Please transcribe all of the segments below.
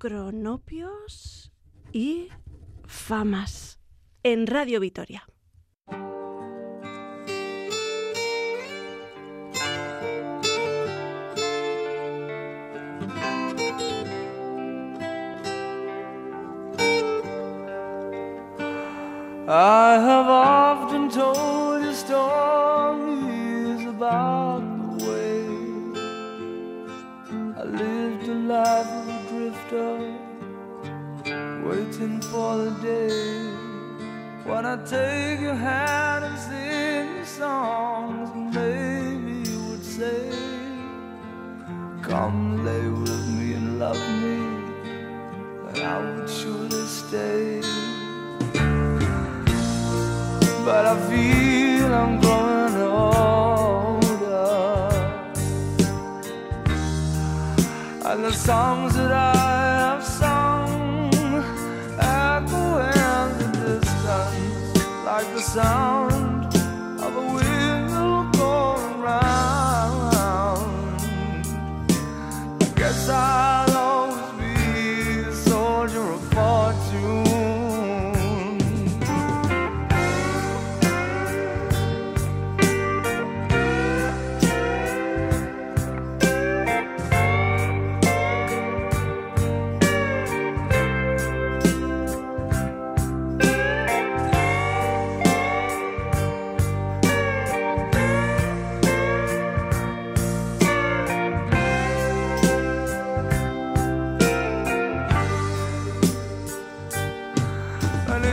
Cronopios y Famas en Radio Victoria. I have often told you stories about the way I lived a life of a drifter, waiting for the day when I take your hand and sing you songs, and maybe you would say, come lay with me and love me, and I would surely stay. But I feel I'm growing older, and the songs that I have sung echo in the distance, like the sound of a wheel going round. I guess I'll always be a soldier of fortune.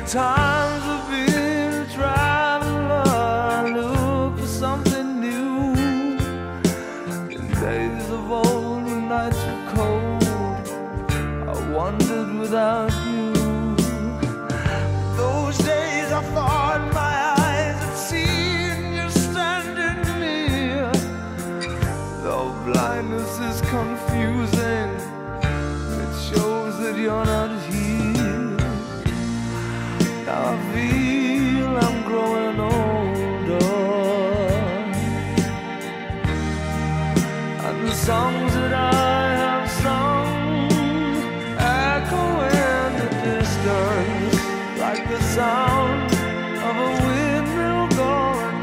Times of being a traveler, I look for something new. In days of old, when nights were cold, I wandered without you. Those days I thought my eyes had seen you standing near. Though blindness is confusing, it shows that you're not here. I feel I'm growing older, and the songs that I have sung echo in the distance, like the sound of a windmill going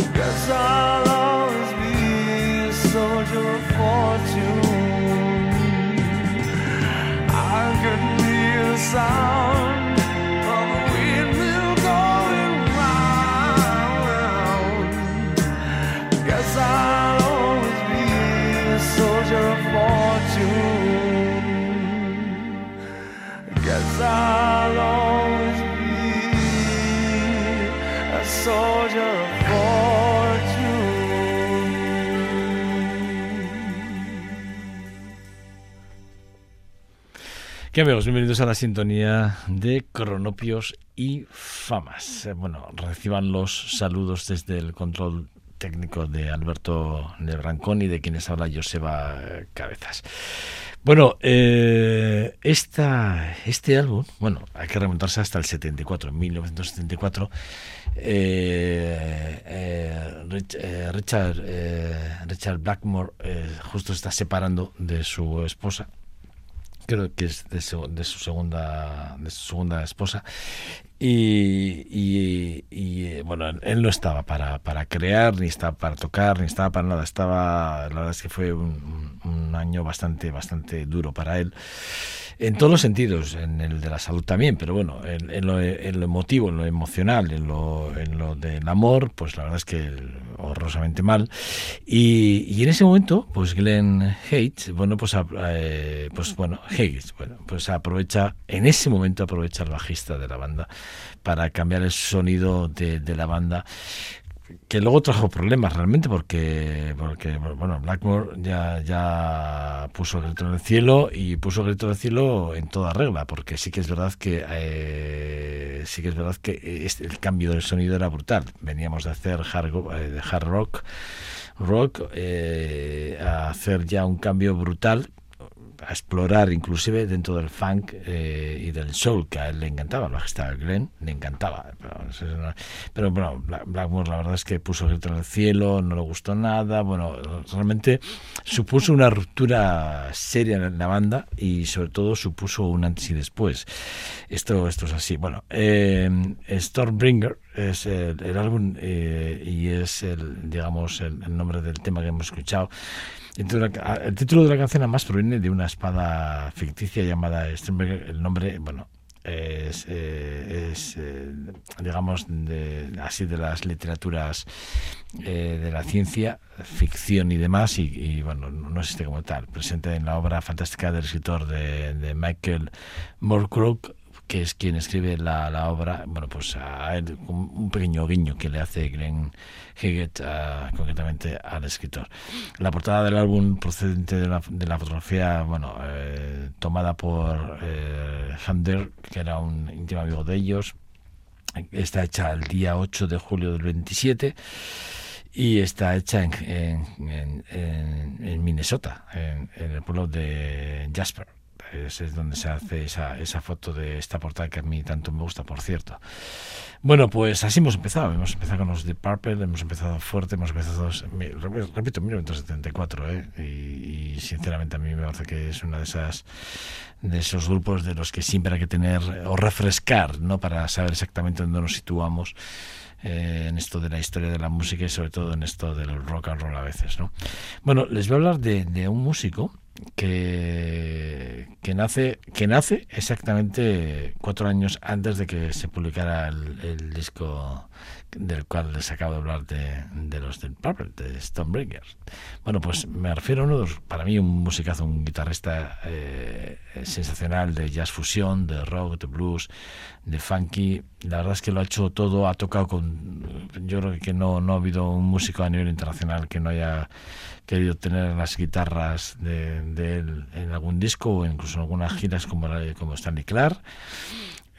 round. Guess I'll always be a soldier of fortune. Sound of a windmill going round. Guess I'll always be a soldier of fortune. Guess I'll always be a soldier of fortune. ¿Qué amigos? Bienvenidos a la sintonía de Cronopios y Famas. Bueno, reciban los saludos desde el control técnico de Alberto Nebrancón y de quienes habla Joseba Cabezas. Bueno, este álbum, bueno, hay que remontarse hasta el 74, 1974. Richard Blackmore justo está separando de su esposa. Creo que es de su segunda esposa. Y bueno, él no estaba para crear, ni estaba para tocar, ni estaba para nada. La verdad es que fue un año bastante duro para él. En todos los sentidos, en el de la salud también, pero bueno, en lo emotivo, en lo emocional, en lo del amor, pues la verdad es que horrorosamente mal. Y en ese momento, pues Glenn Hayes, pues aprovecha el bajista de la banda para cambiar el sonido de la banda, que luego trajo problemas realmente porque bueno, Blackmore ya puso el grito en el cielo en toda regla, porque sí que es verdad que el cambio del sonido era brutal. Veníamos de hacer hard rock a hacer ya un cambio brutal a explorar inclusive dentro del funk y del soul, que a él le encantaba, lo que estaba Glenn, le encantaba. Pero bueno, Blackmore la verdad es que puso Grito al cielo, no le gustó nada, bueno, realmente supuso una ruptura seria en la banda y sobre todo supuso un antes y después. Esto es así. Bueno, Stormbringer es el álbum y es el, digamos, el nombre del tema que hemos escuchado. Entonces, el título de la canción además proviene de una espada ficticia llamada Strindberg. El nombre, bueno, es digamos, así de las literaturas de la ciencia, ficción y demás, y bueno, no existe como tal. Presente en la obra fantástica del escritor de Michael Moorcock, que es quien escribe la obra, bueno, pues a él, un pequeño guiño que le hace Glenn Higgett concretamente al escritor. La portada del álbum procedente de la fotografía, bueno, tomada por Hunter, que era un íntimo amigo de ellos, está hecha el día 8 de julio del 27 y está hecha en Minnesota, en el pueblo de Jasper. Es donde se hace esa foto de esta portada que a mí tanto me gusta, por cierto. Bueno, pues así hemos empezado. Hemos empezado con los Deep Purple, hemos empezado fuerte, hemos empezado, repito, 1974, y sinceramente a mí me parece que es una de esos grupos de los que siempre hay que tener o refrescar, ¿no?, para saber exactamente dónde nos situamos en esto de la historia de la música y sobre todo en esto del rock and roll a veces, ¿no? Bueno, les voy a hablar de un músico que nace exactamente 4 años antes de que se publicara el disco del cual les acabo de hablar de los Deep Purple, de Stormbringer. Bueno, pues me refiero a uno de los, para mí, un musicazo, un guitarrista sensacional de jazz fusión, de rock, de blues, de funky. La verdad es que lo ha hecho todo, ha tocado con... Yo creo que no ha habido un músico a nivel internacional que no haya querido tener las guitarras de él en algún disco o incluso en algunas giras como Stanley Clarke.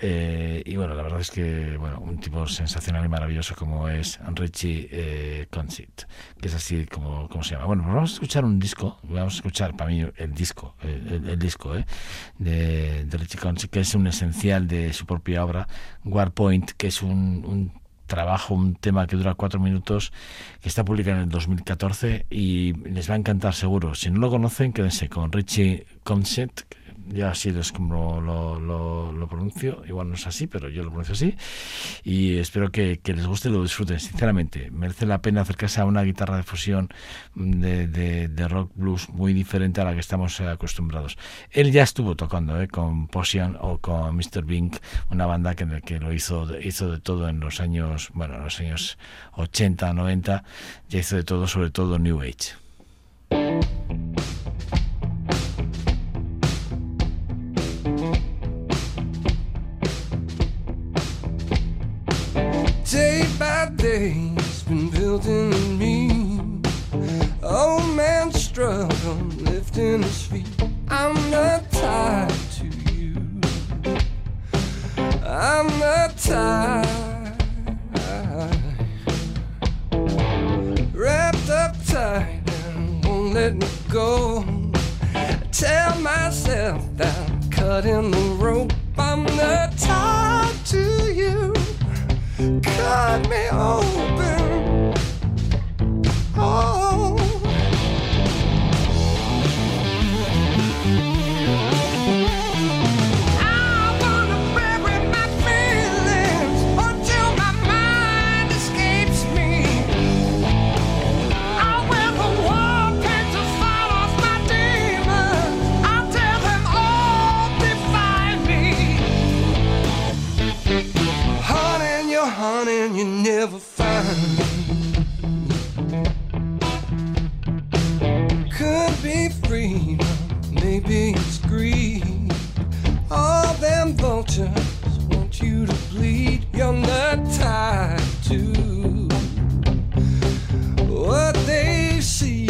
Y bueno, la verdad es que, bueno, un tipo sensacional y maravilloso como es Richie Consett, que es así como se llama. Bueno, pues vamos a escuchar un disco, vamos a escuchar para mí el disco de Richie Consett, que es un esencial de su propia obra, Warpoint, que es un trabajo, un tema que dura 4 minutos, que está publicado en el 2014 y les va a encantar seguro. Si no lo conocen, quédense con Richie Consett. Ya así es como lo pronuncio, igual no es así, pero yo lo pronuncio así, y espero que les guste y lo disfruten. Sinceramente, merece la pena acercarse a una guitarra de fusión de rock blues muy diferente a la que estamos acostumbrados. Él ya estuvo tocando con Potion o con Mr. Bink, una banda en la que lo hizo de todo en los años, bueno, en los años 80, 90, ya hizo de todo, sobre todo New Age. It's been building in me. Old man struggle, lifting his feet. I'm not tied to you. I'm not tied. Wrapped up tight and won't let me go. I tell myself that I'm cutting the rope. I'm not tied to you. Cut me open, oh. I wanna bury my feelings until my mind escapes me. I'll wear the warpath to fight off my demons. I'll tell them all defy me. Hunting, you never find me. Could be freedom, maybe it's greed. All them vultures want you to bleed. You're not tied to what they see.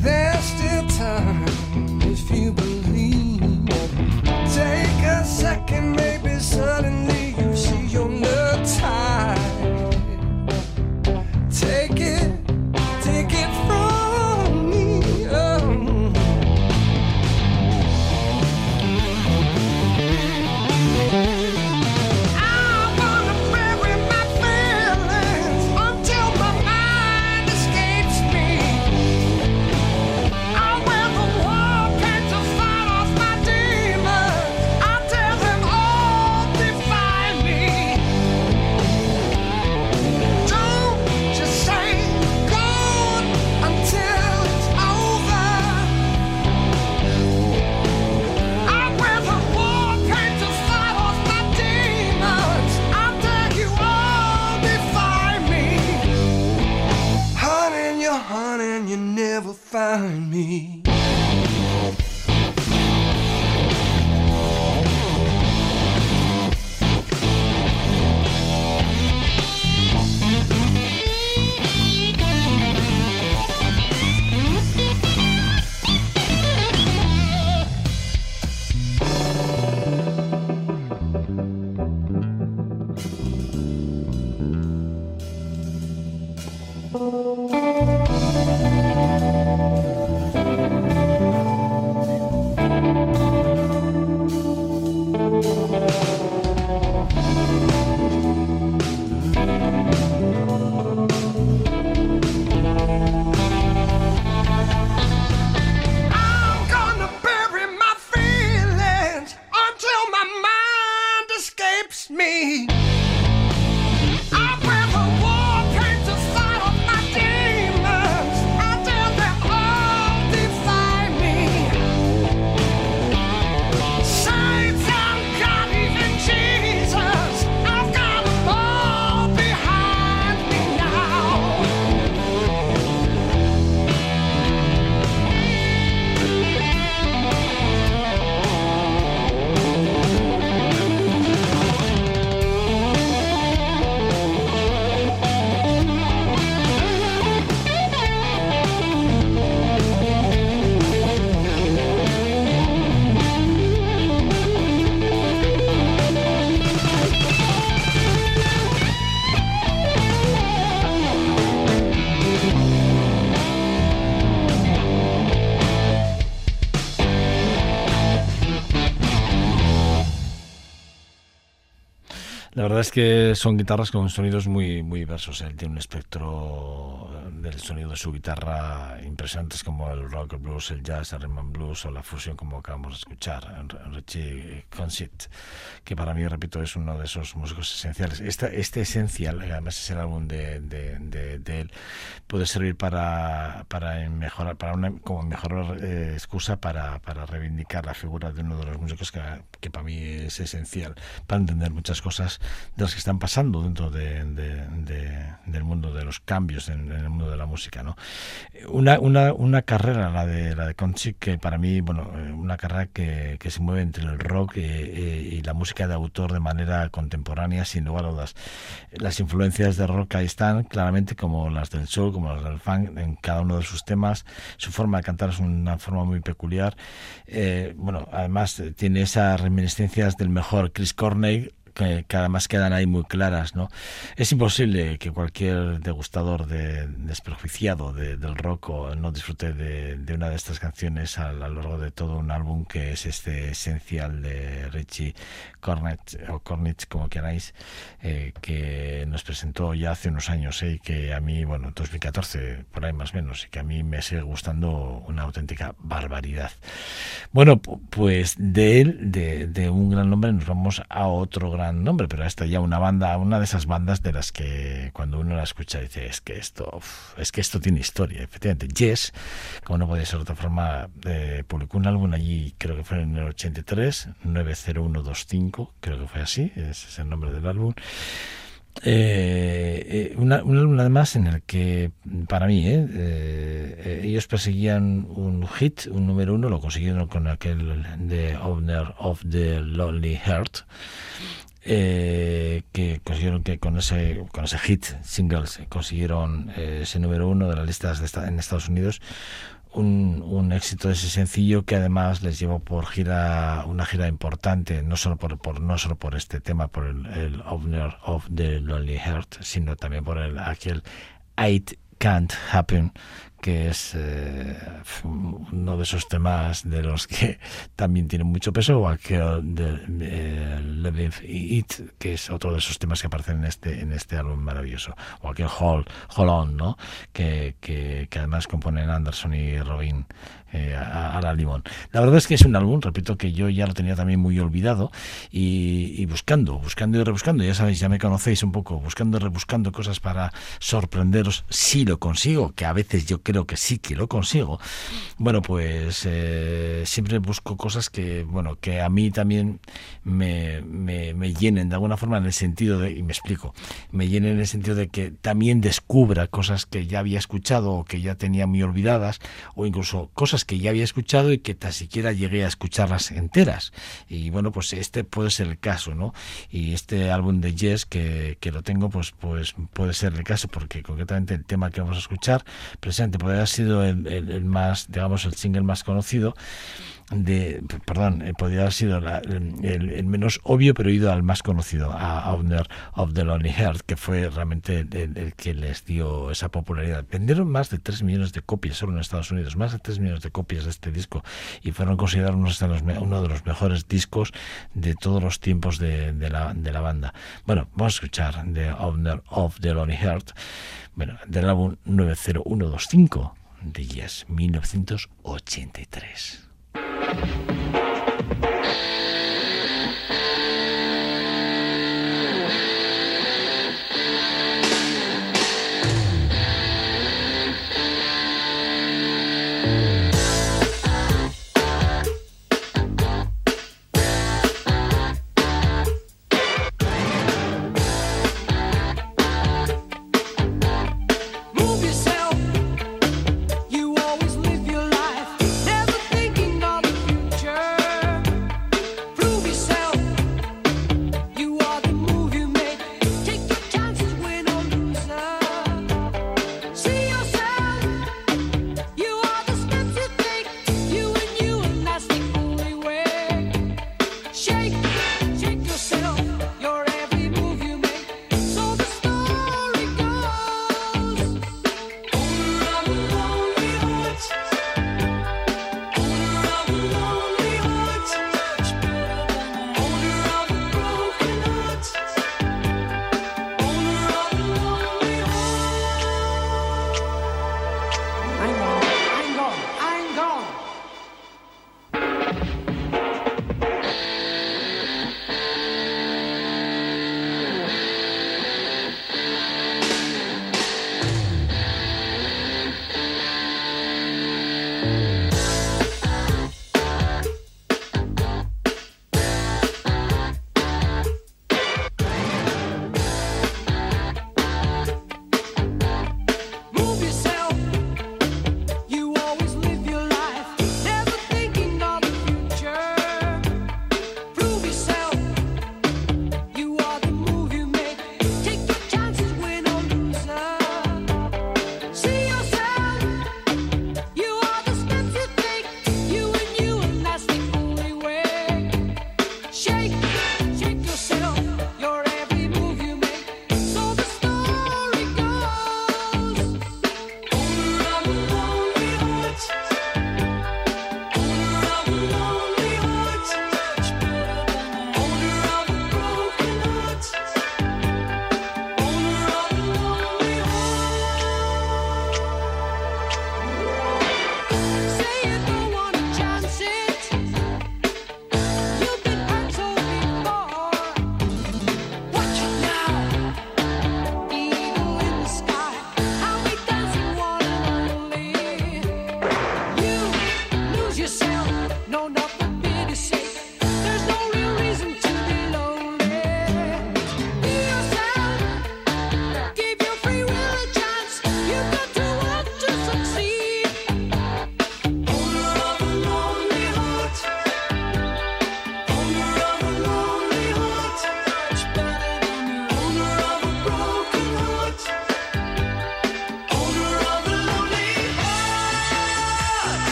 There's still time if you believe. Take a second, maybe suddenly you see you're not tied. Take it from heart and you never find me. La verdad es que son guitarras con sonidos muy, muy diversos. Él tiene un espectro del sonido de su guitarra impresionantes como el rock, el blues, el jazz, el rhythm and blues o la fusión como acabamos de escuchar, Richie Consett, que para mí, repito, es uno de esos músicos esenciales. Este esencial, además es el álbum de él, puede servir para mejorar, para una como mejor excusa para reivindicar la figura de uno de los músicos que para mí es esencial para entender muchas cosas de las que están pasando dentro del mundo de los cambios en el mundo de la música, ¿no? Una carrera, la de Consett, que para mí, bueno, una carrera que se mueve entre el rock y la música de autor de manera contemporánea, sin lugar a dudas. Las influencias de rock ahí están claramente, como las del soul, como las del funk, en cada uno de sus temas. Su forma de cantar es una forma muy peculiar. Bueno, además tiene esas reminiscencias del mejor Chris Cornell, que además quedan ahí muy claras, ¿no? Es imposible que cualquier degustador desprejuiciado del rock no disfrute de una de estas canciones a lo largo de todo un álbum que es este esencial de Richie Consett, o Consett como queráis, que nos presentó ya hace unos años, y que a mí, bueno, 2014 por ahí más o menos, y que a mí me sigue gustando una auténtica barbaridad. Bueno, pues de él, de un gran nombre, nos vamos a otro gran nombre, pero esta ya una banda, una de esas bandas de las que cuando uno la escucha dice, es que esto tiene historia, efectivamente. Yes, como no podía ser de otra forma, publicó un álbum allí, creo que fue en el 83, 90125, creo que fue así, ese es el nombre del álbum. Un álbum además en el que para mí ellos perseguían un hit, un número uno, lo consiguieron con aquel The Owner of the Lonely Heart, que consiguieron que con ese hit singles consiguieron ese número uno de las listas en Estados Unidos. Un éxito de ese sencillo que además les llevó por una gira importante, no solo por este tema, por el Owner of the Lonely Heart, sino también por aquel It Can't Happen, que es uno de esos temas de los que también tiene mucho peso, o aquel de Live It, que es otro de esos temas que aparecen en este álbum maravilloso, o aquel Hold On, ¿no? que además componen Anderson y Robin a la limón. La verdad es que es un álbum, repito, que yo ya lo tenía también muy olvidado, y buscando y rebuscando, ya sabéis, ya me conocéis un poco, buscando y rebuscando cosas para sorprenderos, si lo consigo, que a veces yo creo creo que sí que lo consigo, bueno, pues siempre busco cosas que, bueno, que a mí también me llenen de alguna forma, en el sentido de, y me explico, me llenen en el sentido de que también descubra cosas que ya había escuchado o que ya tenía muy olvidadas, o incluso cosas que ya había escuchado y que tan siquiera llegué a escucharlas enteras. Y bueno, pues este puede ser el caso, ¿no? Y este álbum de Yes que lo tengo, pues puede ser el caso, porque concretamente el tema que vamos a escuchar precisamente puede haber sido el más, digamos, el single más conocido de, perdón, podría haber sido el menos obvio, pero he ido al más conocido, a Owner of the Lonely Heart, que fue realmente el que les dio esa popularidad. Vendieron más de 3 millones de copias solo en Estados Unidos, más de 3 millones de copias de este disco, y fueron considerados uno de los mejores discos de todos los tiempos de la banda. Bueno, vamos a escuchar The Owner of the Lonely Heart, bueno, del álbum 90125 de Yes, 1983.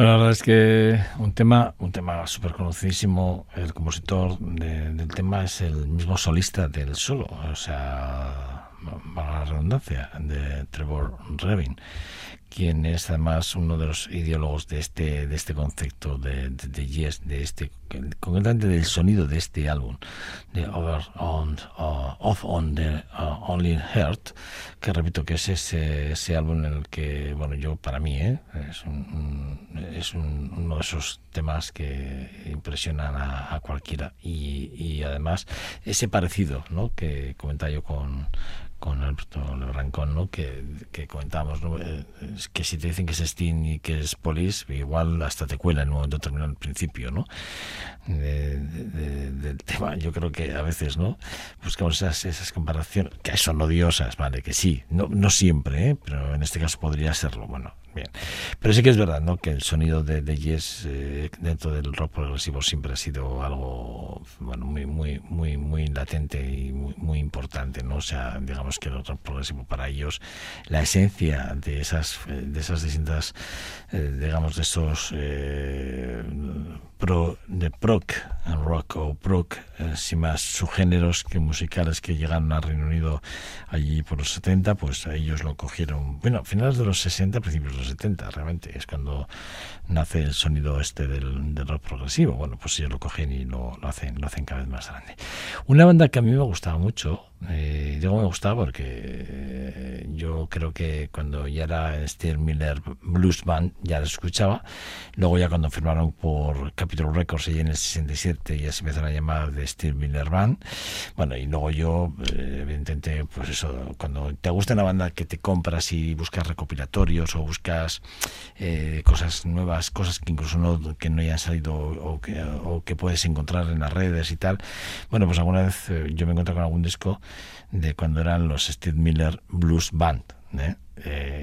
Bueno, la verdad es que un tema súper conocidísimo, el compositor del tema es el mismo solista del solo, o sea, para la redundancia, de Trevor Rabin, quien es además uno de los ideólogos de este concepto de Yes, concretamente del sonido de este álbum, de Off on the Only Heart, que repito que es ese álbum en el que, bueno, yo para mí es uno de esos temas que impresionan a cualquiera, y además ese parecido, ¿no?, que comentaba yo con Alberto Nebrancón, ¿no?, que comentábamos, ¿no?, que si te dicen que es Sting y que es Police, igual hasta te cuela en un momento determinado al principio, ¿no?, del tema. Yo creo que a veces, ¿no?, buscamos esas comparaciones que son odiosas, vale, que sí, no siempre, pero en este caso podría serlo, bueno, bien. Pero sí que es verdad, ¿no?, que el sonido de Yes dentro del rock progresivo siempre ha sido algo, bueno, muy muy muy muy latente y muy, muy importante, ¿no? O sea, digamos que el rock progresivo para ellos, la esencia de esas distintas, digamos, de esos de proc and rock o proc, sin más, subgéneros que musicales que llegaron al Reino Unido allí por los 70, pues a ellos lo cogieron, bueno, a finales de los 60, principios de los 70, realmente es cuando nace el sonido este del rock progresivo. Bueno, pues ellos lo cogen y lo hacen cada vez más grande. Una banda que a mí me gustaba mucho, digo me gustaba porque yo creo que cuando ya era Steve Miller Blues Band ya la escuchaba, luego ya cuando firmaron por Capitol Records y en el 67 ya se empezaron a llamar The Steve Miller Band, bueno, y luego yo evidentemente, pues eso, cuando te gusta una banda que te compras y buscas recopilatorios o buscas cosas nuevas, cosas que incluso que no hayan salido o que puedes encontrar en las redes y tal, bueno, pues alguna vez yo me encuentro con algún disco de cuando eran los Steve Miller Blues Band,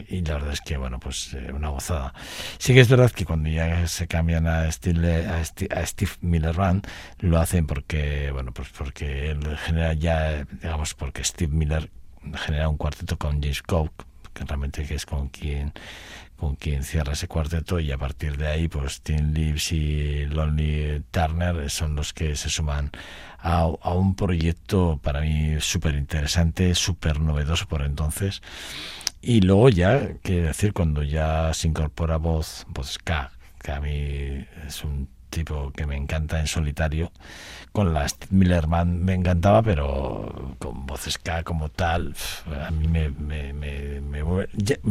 y la verdad es que, bueno, pues una gozada. Sí que es verdad que cuando ya se cambian a Steve Miller Band, lo hacen porque, bueno, pues porque él genera ya, digamos, porque Steve Miller genera un cuarteto con James Cobb, que realmente es con quien cierra ese cuarteto, y a partir de ahí, pues Tim Lips y Lonnie Turner son los que se suman a un proyecto para mí súper interesante, súper novedoso por entonces. Y luego ya, quiero decir, cuando ya se incorpora voz K, que a mí es un tipo que me encanta en solitario, con la Miller Band me encantaba, pero con voces K como tal, a mí me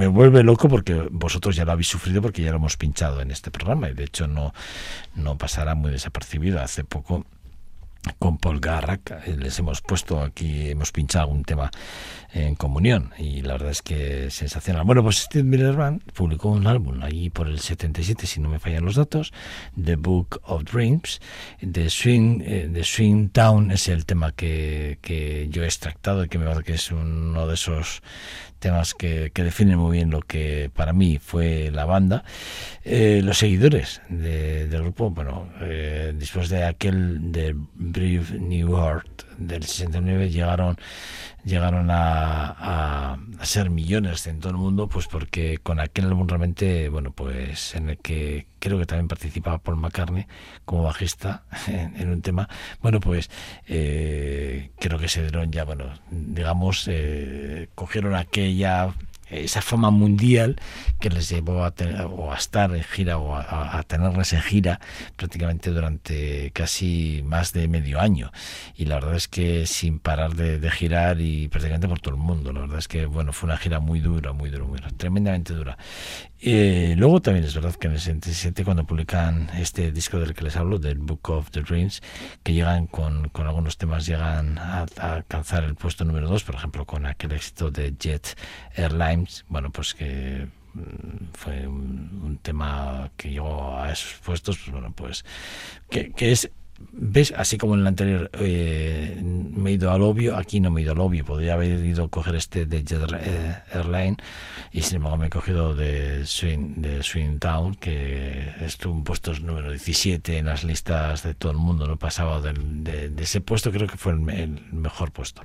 vuelve loco, porque vosotros ya lo habéis sufrido, porque ya lo hemos pinchado en este programa, y de hecho no pasará muy desapercibido. Hace poco con Paul Garrack les hemos puesto aquí, hemos pinchado un tema en comunión, y la verdad es que sensacional. Bueno, pues Steve Miller Band publicó un álbum allí por el 77, si no me fallan los datos, The Book of Dreams. Swing Town es el tema que yo he extractado y que me parece que es uno de esos temas que definen muy bien lo que para mí fue la banda. Los seguidores del grupo, bueno, después de aquel de Brief New Heart del 69, llegaron a ser millones en todo el mundo, pues porque con aquel álbum realmente, bueno, pues en el que creo que también participaba Paul McCartney como bajista en un tema, bueno, pues creo que se dieron ya, bueno, digamos, cogieron esa fama mundial que les llevó a estar en gira o a tenerles en gira prácticamente durante casi más de medio año, y la verdad es que sin parar de girar y prácticamente por todo el mundo. La verdad es que, bueno, fue una gira muy dura, tremendamente dura. Luego también es verdad que en el 67, cuando publican este disco del que les hablo, del Book of the Dreams, que llegan con algunos temas, llegan a alcanzar el puesto número 2, por ejemplo, con aquel éxito de Jet Airlines. Bueno, pues que fue un tema que llegó a esos puestos, pues bueno, pues que es ¿Ves? Así como en el anterior me he ido al obvio, aquí no me he ido al obvio. Podría haber ido a coger este de Jet Airlines y sin embargo me he cogido de Swing Town, que estuvo en puestos número 17 en las listas de todo el mundo. No pasaba de ese puesto, creo que fue el mejor puesto.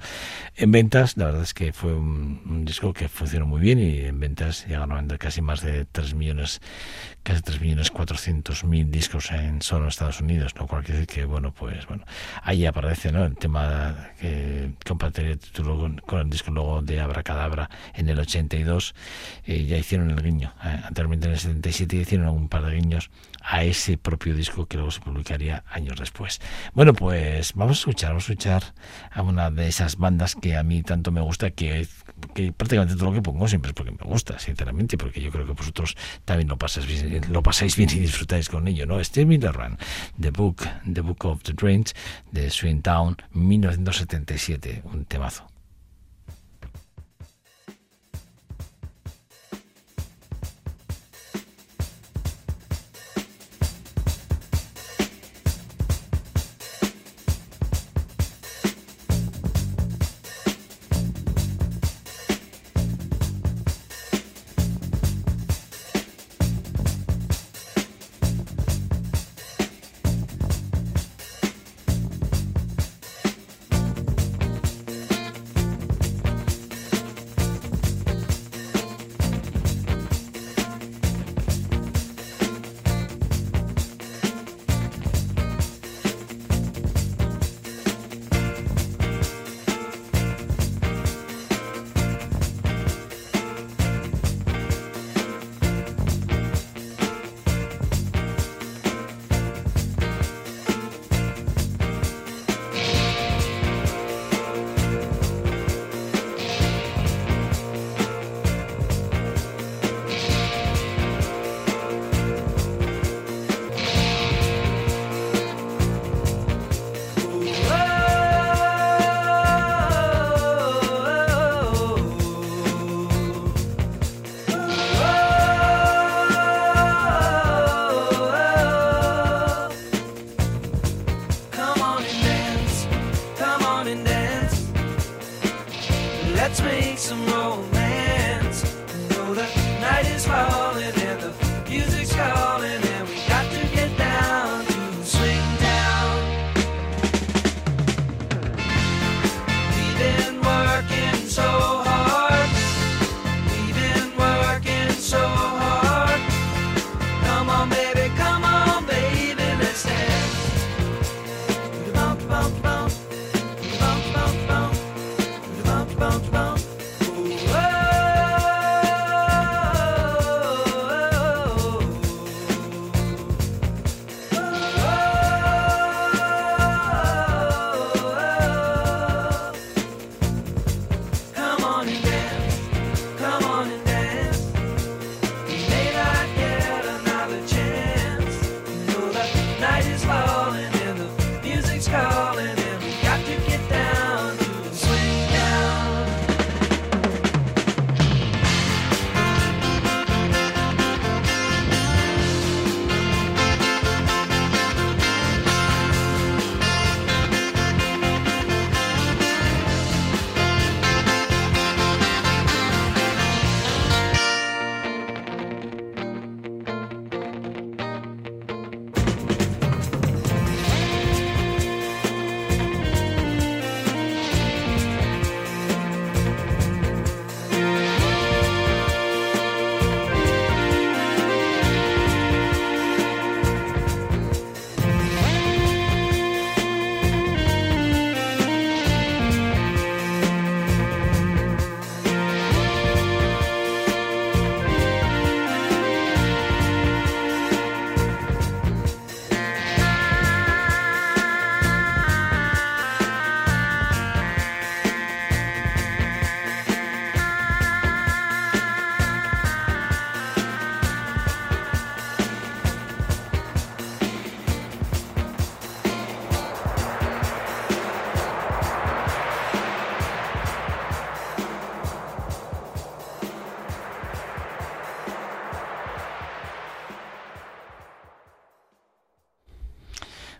En ventas, la verdad es que fue un disco que funcionó muy bien y en ventas llegaron a vender casi más de 3 millones, casi 3.400.000 discos en solo Estados Unidos, lo cual quiere decir que, bueno, pues bueno, ahí aparece, ¿no?, el tema que compartiría el título con el disco luego de Abracadabra en el 82, ya hicieron el guiño. Anteriormente en el 77 hicieron un par de guiños a ese propio disco que luego se publicaría años después. Bueno, pues vamos a escuchar a una de esas bandas que a mí tanto me gusta, que prácticamente todo lo que pongo siempre es porque me gusta, sinceramente, porque yo creo que vosotros también lo pasáis bien y disfrutáis con ello, ¿no? Steve Miller Blues Band, The Book of the Dreams, de Swing Town, 1977, un temazo. Bounce, bounce.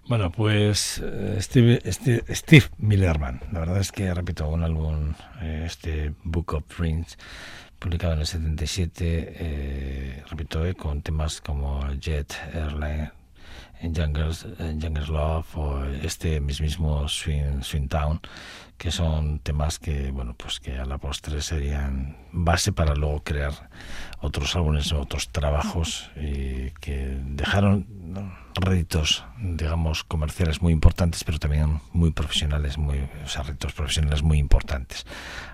Bueno, pues Steve Miller Band. La verdad es que, repito, un álbum, Book of Dreams, publicado en el 77, repito, con temas como Jet Airlines, Younger's Love o mismo Swing Town, que son temas que, bueno, pues que a la postre serían base para luego crear otros álbumes, otros trabajos que dejaron, ¿no?, réditos, digamos, comerciales muy importantes, pero también muy profesionales, réditos profesionales muy importantes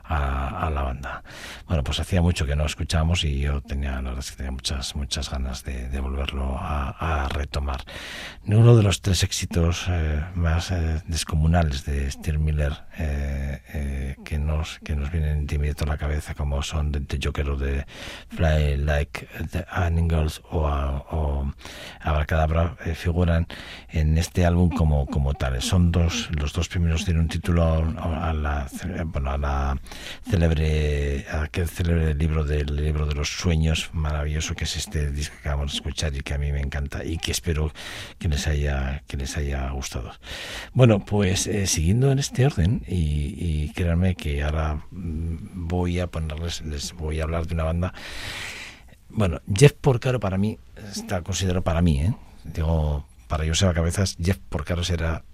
a la banda. Bueno, pues hacía mucho que no escuchábamos y yo tenía, la verdad es que tenía muchas ganas de volverlo a retomar. Uno de los tres éxitos más descomunales de Steve Miller que nos vienen inmediato a la cabeza, como son The Joker o The Fly Like the Animals o Abracadabra, figuran en este álbum como tales. Son dos, los dos primeros tienen un título a aquel célebre libro de los sueños maravilloso que es este disco que acabamos de escuchar y que a mí me encanta y que espero que les haya gustado. Bueno, pues siguiendo en este orden y créanme que ahora les voy a hablar de una banda. Bueno, Jeff Porcaro para mí está considerado para Joseba Cabezas, Jeff Porcaro seguirá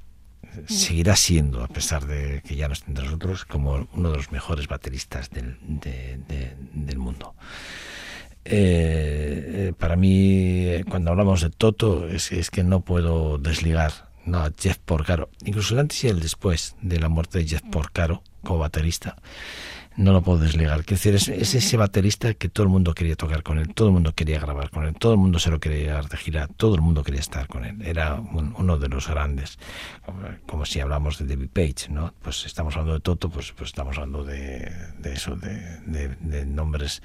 siendo, a pesar de que ya no esté entre nosotros, como uno de los mejores bateristas del mundo. Para mí, cuando hablamos de Toto, es que no puedo desligar a Jeff Porcaro. Incluso el antes y el después de la muerte de Jeff Porcaro como baterista, no lo puedo desligar. Quiero decir, es ese baterista que todo el mundo quería tocar con él, todo el mundo quería grabar con él, todo el mundo se lo quería llevar de gira, todo el mundo quería estar con él. Era uno de los grandes, como si hablamos de David Page, ¿no? Pues estamos hablando de Toto, pues estamos hablando de nombres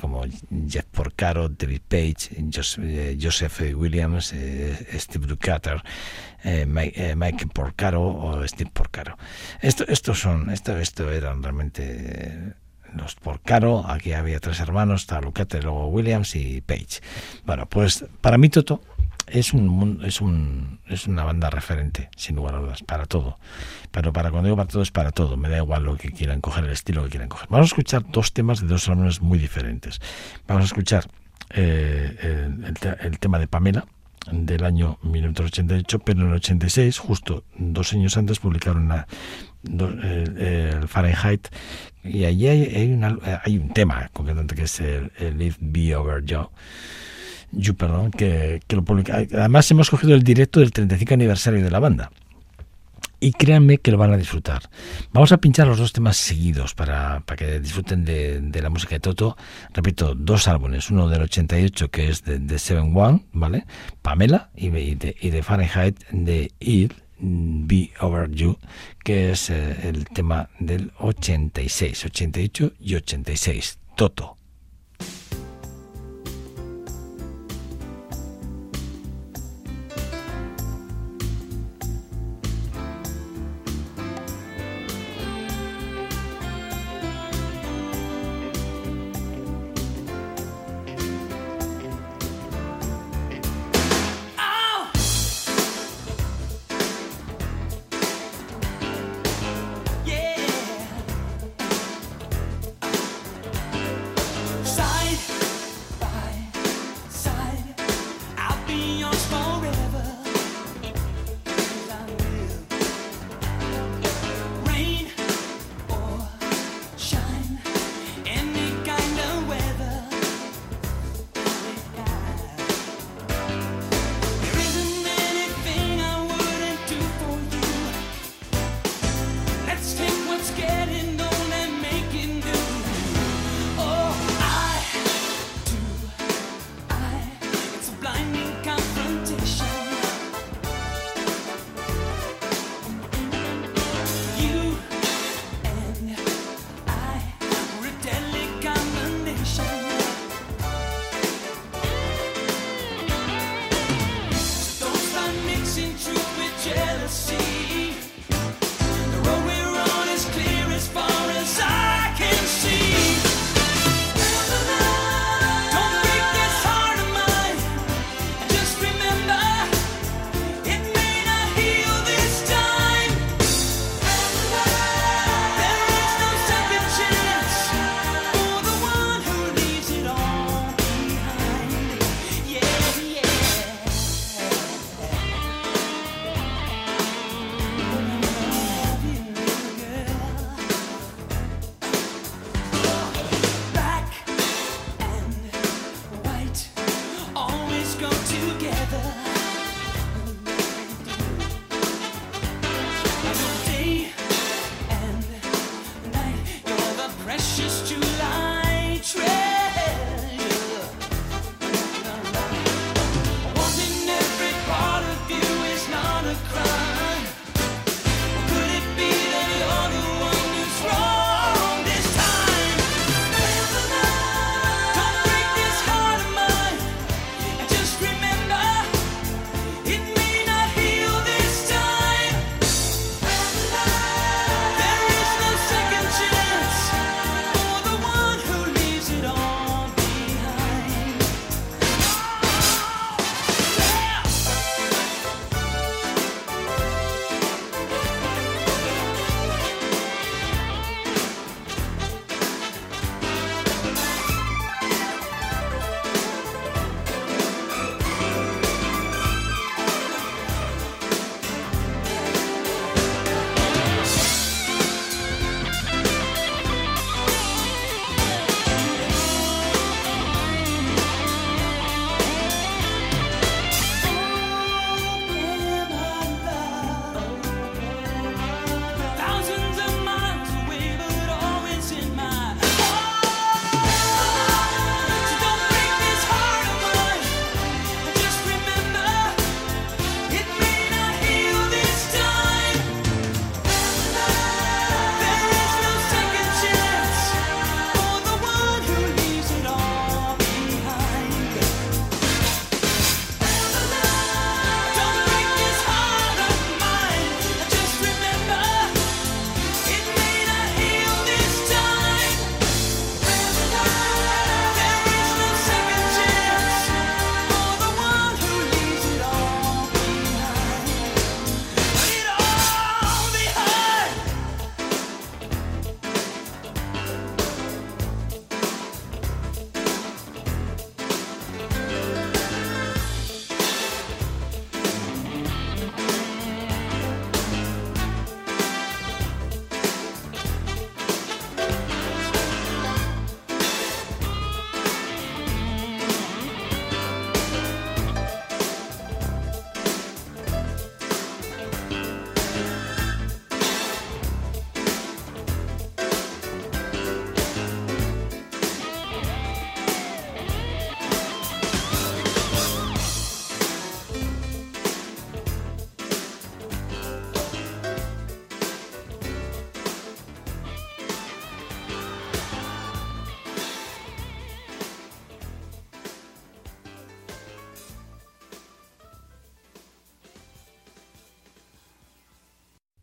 como Jeff Porcaro, David Page, Joseph Williams, Steve Lukather, Michael Porcaro o Steve Porcaro. Esto eran realmente los Porcaro. Aquí había tres hermanos, está Lukather, luego Williams y Page. Bueno, pues para mí Toto es una banda referente, sin lugar a dudas, para todo. Pero cuando digo para todo, es para todo. Me da igual lo que quieran coger, el estilo que quieran coger. Vamos a escuchar dos temas de dos álbumes muy diferentes. Vamos a escuchar el tema de Pamela, del año 1988, pero en el 86, justo 2 años antes, publicaron el Fahrenheit, y allí hay un tema concretamente que es el It Be Over You, perdón, que lo publica. Además hemos cogido el directo del 35 aniversario de la banda. Y créanme que lo van a disfrutar. Vamos a pinchar los dos temas seguidos para que disfruten de la música de Toto. Repito, dos álbumes. Uno del 88, que es de 7-1, ¿vale? Pamela, y de Fahrenheit, de It Be Over You, que es el tema del 86, 88 y 86. Toto.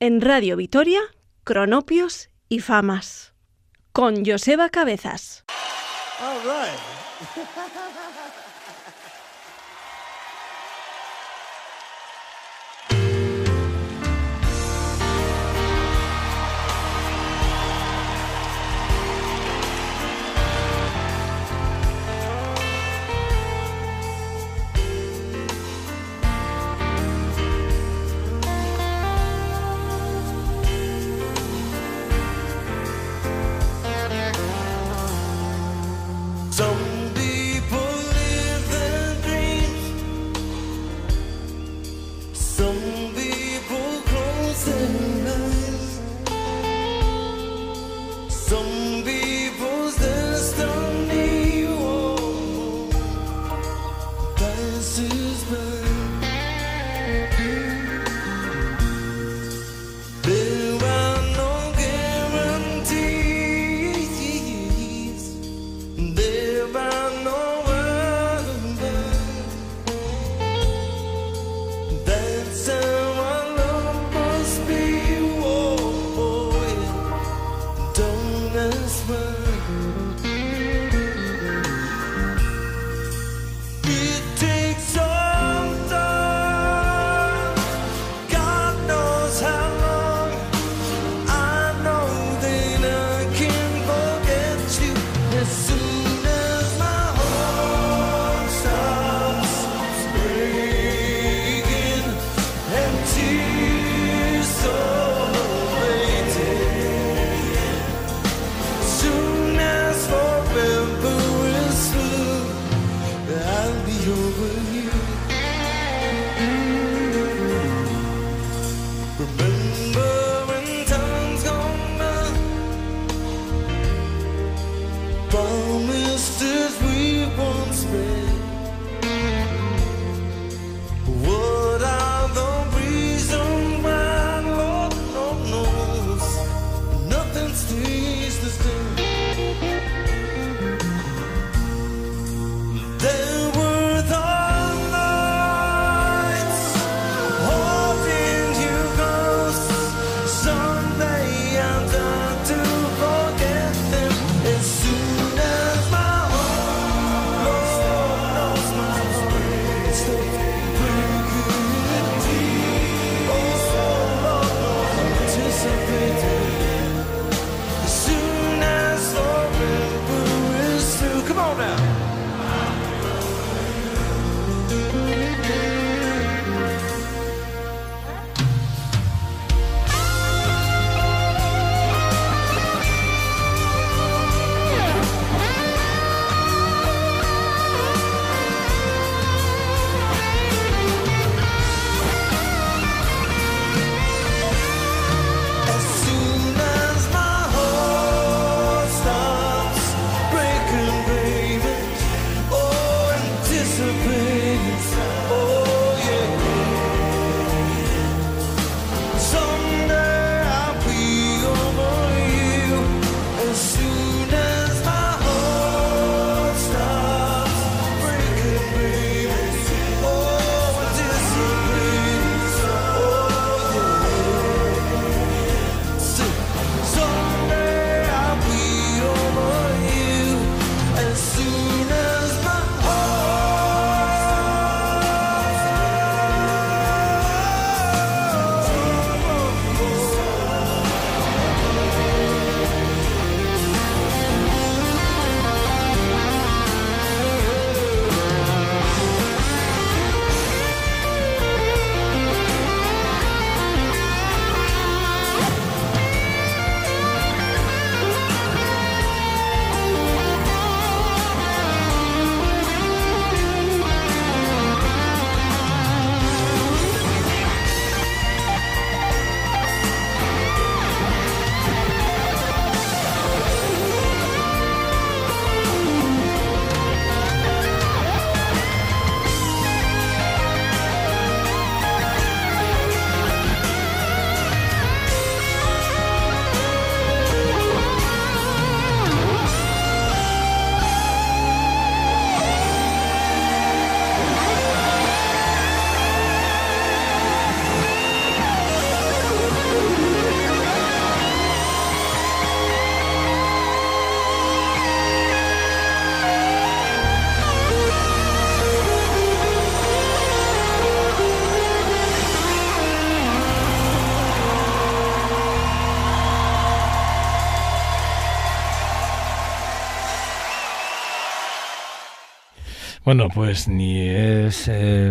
en Radio Victoria, Cronopios y Famas, con Joseba Cabezas. All right. Someone love must be. Bueno, pues ni es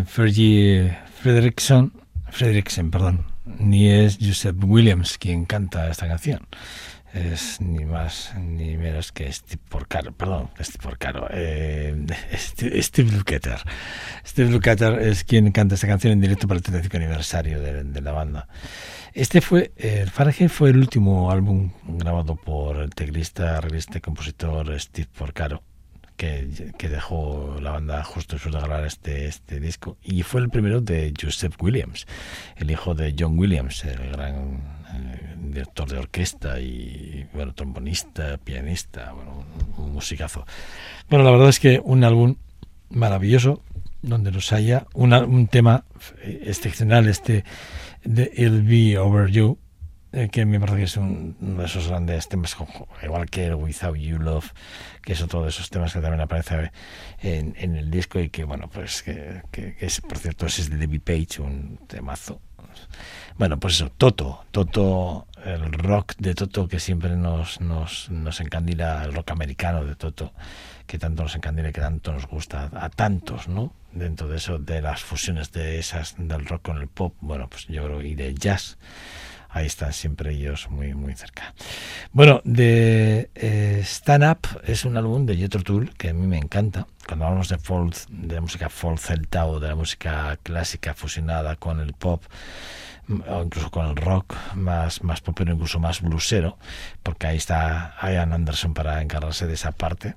Fergie Fredricksen, ni es Joseph Williams quien canta esta canción. Es ni más ni menos que Steve Lukather. Steve Lukather es quien canta esta canción en directo para el 35 aniversario de la banda. Fahrenheit fue el último álbum grabado por el teclista, arreglista y compositor Steve Porcaro, que dejó la banda justo después de grabar este disco, y fue el primero de Joseph Williams, el hijo de John Williams, el gran director de orquesta y bueno, trombonista, pianista, bueno, un musicazo. Bueno, la verdad es que un álbum maravilloso donde nos haya un tema excepcional, de It Be Over You, que me parece que es uno de esos grandes temas, igual que Without You Love, que es otro de esos temas que también aparece en el disco, y que bueno, pues que es, por cierto, ese es de David Page, un temazo. Bueno, pues eso, Toto, el rock de Toto, que siempre nos encandila, el rock americano de Toto, que tanto nos encandila y que tanto nos gusta a tantos, ¿no? Dentro de eso, de las fusiones de esas, del rock con el pop, bueno, pues yo creo, y del jazz, ahí están siempre ellos muy, muy cerca. Bueno, de Stand Up es un álbum de Jethro Tull que a mí me encanta. Cuando hablamos de folk, de la música folk celta o de la música clásica fusionada con el pop o incluso con el rock más popero, incluso más bluesero, porque ahí está Ian Anderson para encargarse de esa parte,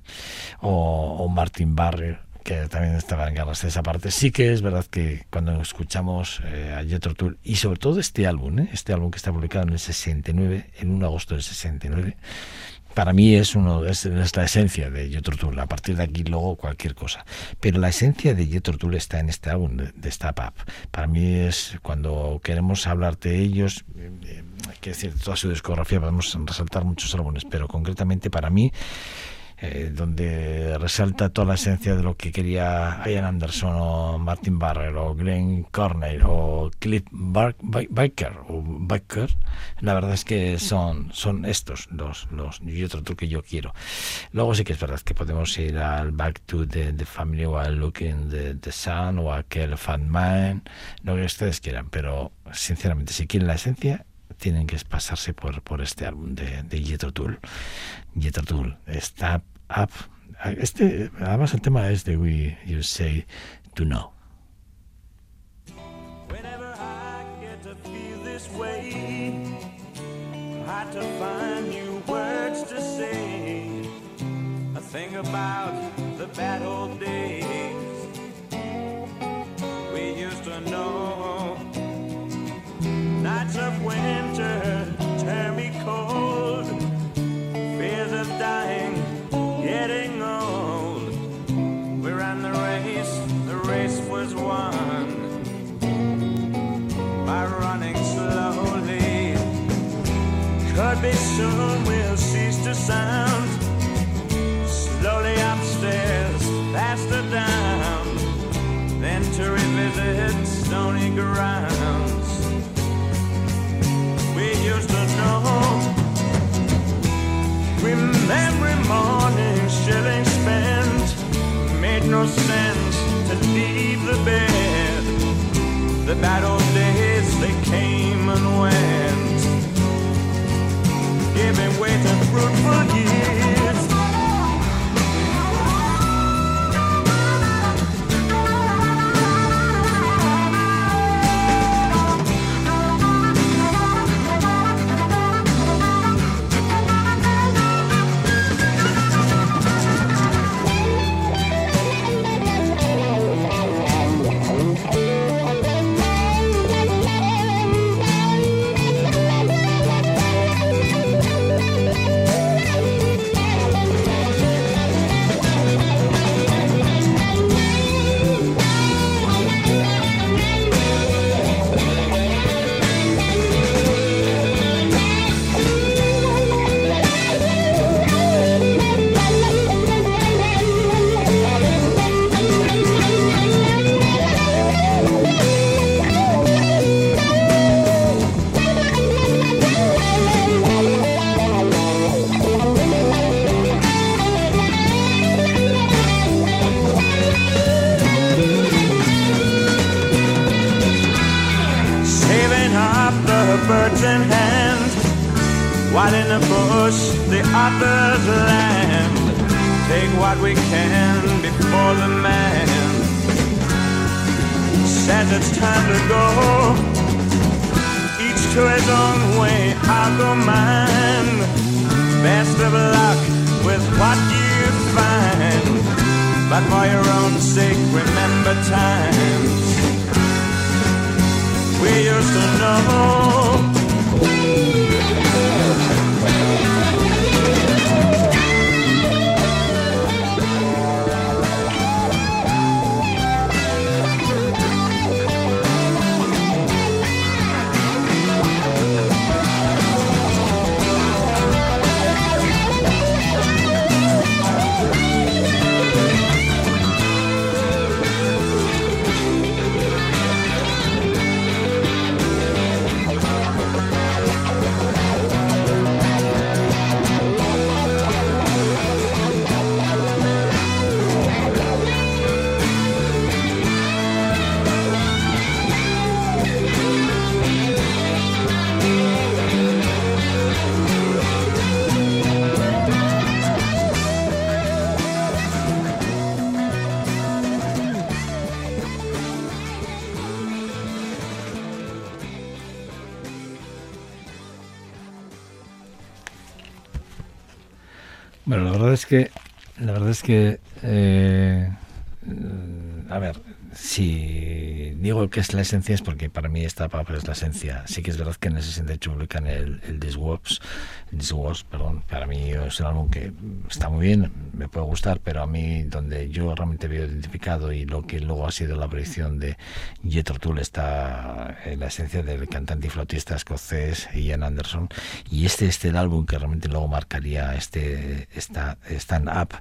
o Martin Barre, que también estaba en garras de esa parte. Sí que es verdad que cuando escuchamos a Jethro Tull, y sobre todo este álbum que está publicado en el 69, el 1 de agosto del 69, para mí es la esencia de Jethro Tull. A partir de aquí, luego cualquier cosa. Pero la esencia de Jethro Tull está en este álbum de Stand Up. Para mí es, cuando queremos hablar de ellos, quiero decir, toda su discografía, podemos resaltar muchos álbumes, pero concretamente para mí, donde resalta toda la esencia de lo que quería Ian Anderson o Martin Barre o Glenn Cornell o Cliff Barker, la verdad es que son estos los y otro truco que yo quiero. Luego sí que es verdad que podemos ir al Back to the Family o al Look in the Sun o a aquel Fat Man, lo que ustedes quieran, pero sinceramente, si quieren la esencia, tienen que pasarse por este álbum de Jethro Tull. Jethro Tull, Stand Up. Además, el tema es de We You Say To Know. Whenever I get to feel this way, hard to find new words to say. I think about the bad old days we used to know. Nights of winter turn me cold, fears of dying, getting old. We ran the race was won by running slowly. Could be soon we'll cease to sound, slowly upstairs, past the down, then to revisit stony ground. Used to know, remembering mornings, shillings spent, made no sense to leave the bed. The bad old days, they came and went, giving way to fruitful years. a bird's in hand, while in the bush the others land. Take what we can before the man says it's time to go. Each to his own way, I'll go mine. Best of luck with what you find, but for your own sake, remember times we used to know. Bueno, la verdad es que a ver, si digo que es la esencia es porque para mí esta palabra es la esencia. Sí que es verdad que en el 68 publican el This Warps, para mí es un álbum que está muy bien, me puede gustar, pero a mí donde yo realmente veo identificado y lo que luego ha sido la aparición de Jethro Tull está en la esencia del cantante y flautista escocés Ian Anderson, y este el álbum que realmente luego marcaría esta Stand Up,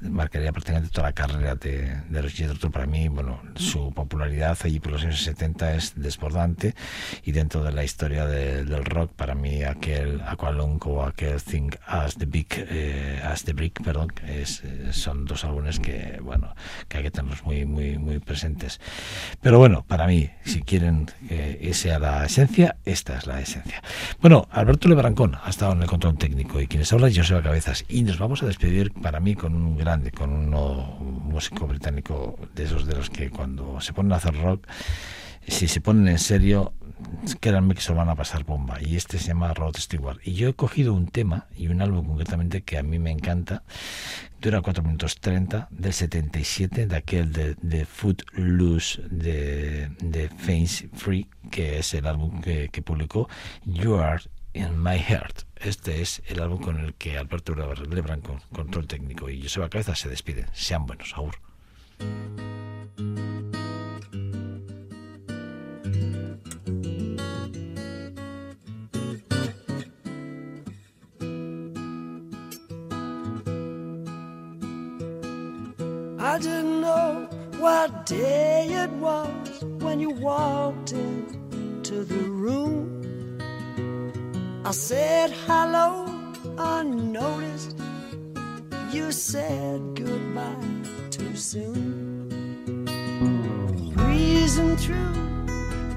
marcaría prácticamente toda la carrera de los Jethro Tull. Para mí, bueno, su popularidad allí por los años 70 es desbordante, y dentro de la historia del rock, para mí aquel Aqualung o aquel Think as the Brick, son dos álbumes que, bueno, que hay que tenerlos muy, muy, muy presentes. Pero bueno, para mí, si quieren que sea la esencia, esta es la esencia. Bueno, Alberto Nebrancón ha estado en el control técnico y quienes habla es Joseba Cabezas, y nos vamos a despedir para mí con un grande, con un músico británico de esos de los que cuando se ponen a hacer rock, si se ponen en serio, créanme que se van a pasar bomba. Y este se llama Rod Stewart, y yo he cogido un tema y un álbum concretamente que a mí me encanta, dura 4 minutos 30, del 77, de aquel de Footloose, de Fancy Free, que es el álbum que publicó You Are In My Heart. Este es el álbum con el que Alberto Nebrancón, control técnico, y Joseba Cabezas se despiden. Sean buenos, agur. I didn't know what day it was when you walked into the room. I said hello unnoticed. You said goodbye too soon. Breezing through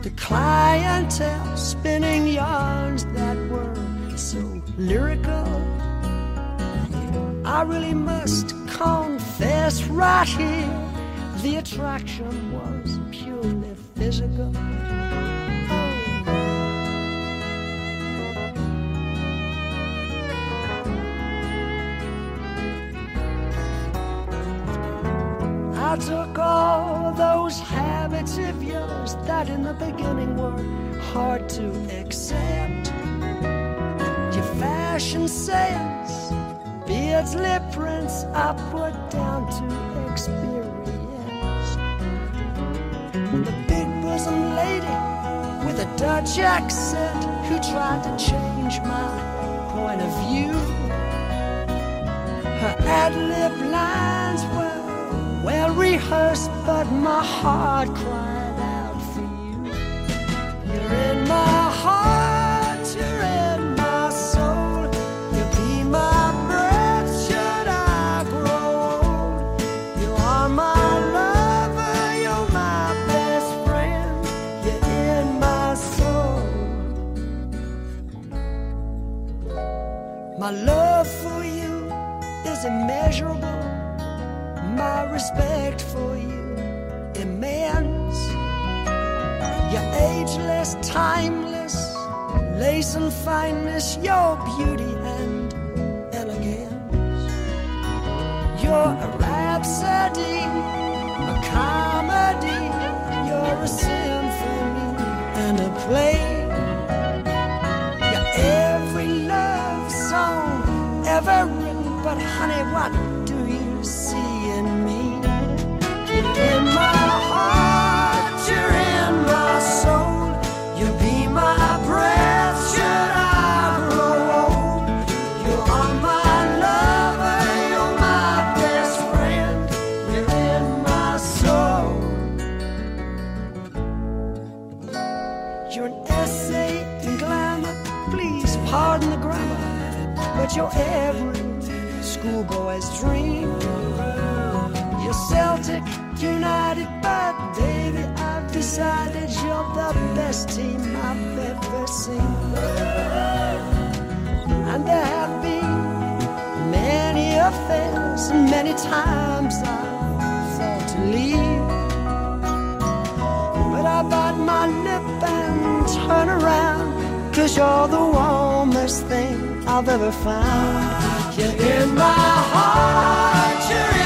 the clientele, spinning yarns that were so lyrical. I really must confess right here, the attraction was purely physical. I took all those habits of yours that in the beginning were hard to accept. Your fashion sense, beards, lip prints, I put down to experience. The big bosom lady with a Dutch accent who tried to change my point of view. Her ad-lib lines were well rehearsed, but my heart cried out for you. You're in my heart, you're in my soul, you'll be my My love for you is immeasurable, my respect for you immense. You're ageless, timeless, lace and fineness, your beauty and elegance. You're a rhapsody, a comedy, you're a symphony and a play. But honey, what do you see in me? In my heart, you're in my soul. You'll be my breath should I grow old. You are my lover, you're my best friend within my soul. You're an essay in glamour, please pardon the grammar, but you're every schoolboy's dream. You're Celtic United, but baby, I've decided you're the best team I've ever seen. And there have been many affairs, and many times I've thought to leave, but I bite my lip and turn around, 'cause you're the warmest thing I've ever found. You're in my heart, you're in my heart.